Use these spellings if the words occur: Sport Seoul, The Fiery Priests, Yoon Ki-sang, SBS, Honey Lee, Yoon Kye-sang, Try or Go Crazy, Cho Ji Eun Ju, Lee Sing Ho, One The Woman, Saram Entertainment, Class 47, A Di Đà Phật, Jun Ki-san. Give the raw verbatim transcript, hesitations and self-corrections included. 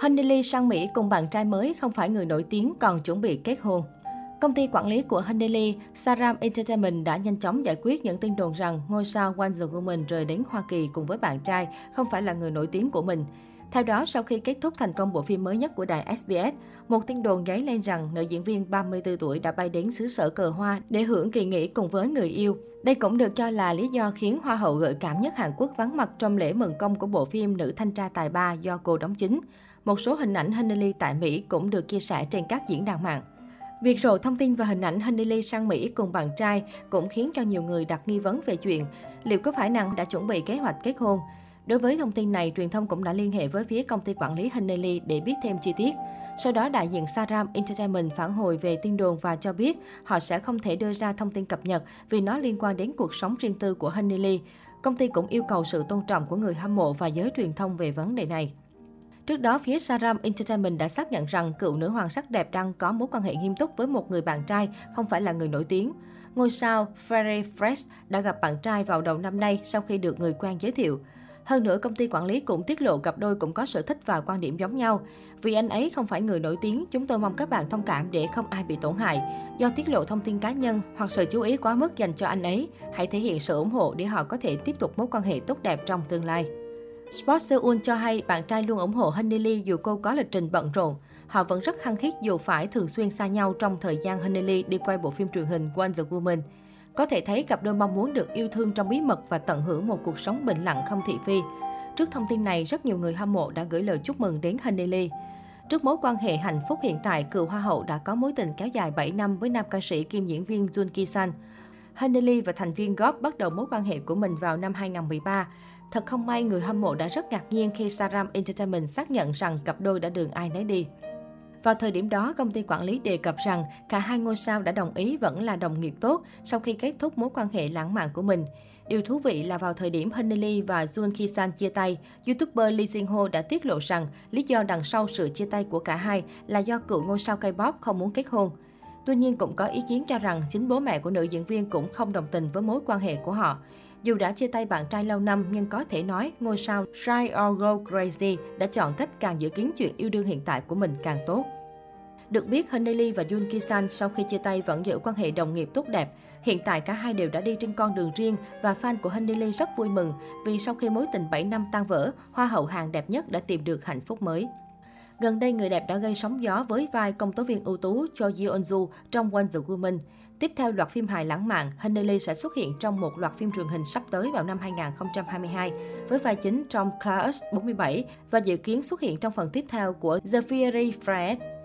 Honey Lee sang Mỹ cùng bạn trai mới không phải người nổi tiếng còn chuẩn bị kết hôn. Công ty quản lý của Honey Lee, Saram Entertainment đã nhanh chóng giải quyết những tin đồn rằng ngôi sao One The Woman rời đến Hoa Kỳ cùng với bạn trai không phải là người nổi tiếng của mình. Theo đó, sau khi kết thúc thành công bộ phim mới nhất của đài S B S, một tin đồn dấy lên rằng nữ diễn viên ba mươi tư tuổi đã bay đến xứ sở cờ hoa để hưởng kỳ nghỉ cùng với người yêu. Đây cũng được cho là lý do khiến Hoa hậu gợi cảm nhất Hàn Quốc vắng mặt trong lễ mừng công của bộ phim Nữ Thanh Tra Tài Ba do cô đóng chính. Một số hình ảnh Honey Lee tại Mỹ cũng được chia sẻ trên các diễn đàn mạng. Việc rộ thông tin và hình ảnh Honey Lee sang Mỹ cùng bạn trai cũng khiến cho nhiều người đặt nghi vấn về chuyện liệu có phải nàng đã chuẩn bị kế hoạch kết hôn. Đối với thông tin này, truyền thông cũng đã liên hệ với phía công ty quản lý Honey Lee để biết thêm chi tiết. Sau đó, đại diện Saram Entertainment phản hồi về tin đồn và cho biết họ sẽ không thể đưa ra thông tin cập nhật vì nó liên quan đến cuộc sống riêng tư của Honey Lee. Công ty cũng yêu cầu sự tôn trọng của người hâm mộ và giới truyền thông về vấn đề này. Trước đó, phía Saram Entertainment đã xác nhận rằng cựu nữ hoàng sắc đẹp đang có mối quan hệ nghiêm túc với một người bạn trai, không phải là người nổi tiếng. Ngôi sao Fiery Priests đã gặp bạn trai vào đầu năm nay sau khi được người quen giới thiệu. Hơn nữa, công ty quản lý cũng tiết lộ cặp đôi cũng có sở thích và quan điểm giống nhau. Vì anh ấy không phải người nổi tiếng, chúng tôi mong các bạn thông cảm để không ai bị tổn hại. Do tiết lộ thông tin cá nhân hoặc sự chú ý quá mức dành cho anh ấy, hãy thể hiện sự ủng hộ để họ có thể tiếp tục mối quan hệ tốt đẹp trong tương lai. Sport Seoul cho hay bạn trai luôn ủng hộ Honey Lee dù cô có lịch trình bận rộn. Họ vẫn rất khăng khít dù phải thường xuyên xa nhau trong thời gian Honey Lee đi quay bộ phim truyền hình One The Woman. Có thể thấy cặp đôi mong muốn được yêu thương trong bí mật và tận hưởng một cuộc sống bình lặng không thị phi. Trước thông tin này, rất nhiều người hâm mộ đã gửi lời chúc mừng đến Honey Lee. Trước mối quan hệ hạnh phúc hiện tại, cựu Hoa hậu đã có mối tình kéo dài bảy năm với nam ca sĩ kiêm diễn viên Jun Ki-san. Honey Lee và thành viên góp bắt đầu mối quan hệ của mình vào năm hai không một ba. Thật không may, người hâm mộ đã rất ngạc nhiên khi Saram Entertainment xác nhận rằng cặp đôi đã đường ai nấy đi. Vào thời điểm đó, công ty quản lý đề cập rằng cả hai ngôi sao đã đồng ý vẫn là đồng nghiệp tốt sau khi kết thúc mối quan hệ lãng mạn của mình. Điều thú vị là vào thời điểm Honey Lee và Yoon Kye-sang chia tay, YouTuber Lee Sing Ho đã tiết lộ rằng lý do đằng sau sự chia tay của cả hai là do cựu ngôi sao K-pop không muốn kết hôn. Tuy nhiên, cũng có ý kiến cho rằng chính bố mẹ của nữ diễn viên cũng không đồng tình với mối quan hệ của họ. Dù đã chia tay bạn trai lâu năm, nhưng có thể nói ngôi sao Try or Go Crazy đã chọn cách càng giữ kín chuyện yêu đương hiện tại của mình càng tốt. Được biết, Honey Lee và Yoon Ki-sang sau khi chia tay vẫn giữ quan hệ đồng nghiệp tốt đẹp. Hiện tại cả hai đều đã đi trên con đường riêng và fan của Honey Lee rất vui mừng vì sau khi mối tình bảy năm tan vỡ, Hoa hậu Hàn đẹp nhất đã tìm được hạnh phúc mới. Gần đây, người đẹp đã gây sóng gió với vai công tố viên ưu tú Cho Ji Eun Ju trong One The Woman. Tiếp theo loạt phim hài lãng mạn, Honey Lee sẽ xuất hiện trong một loạt phim truyền hình sắp tới vào năm hai không hai hai với vai chính trong Class bốn mươi bảy và dự kiến xuất hiện trong phần tiếp theo của The Fiery Priests.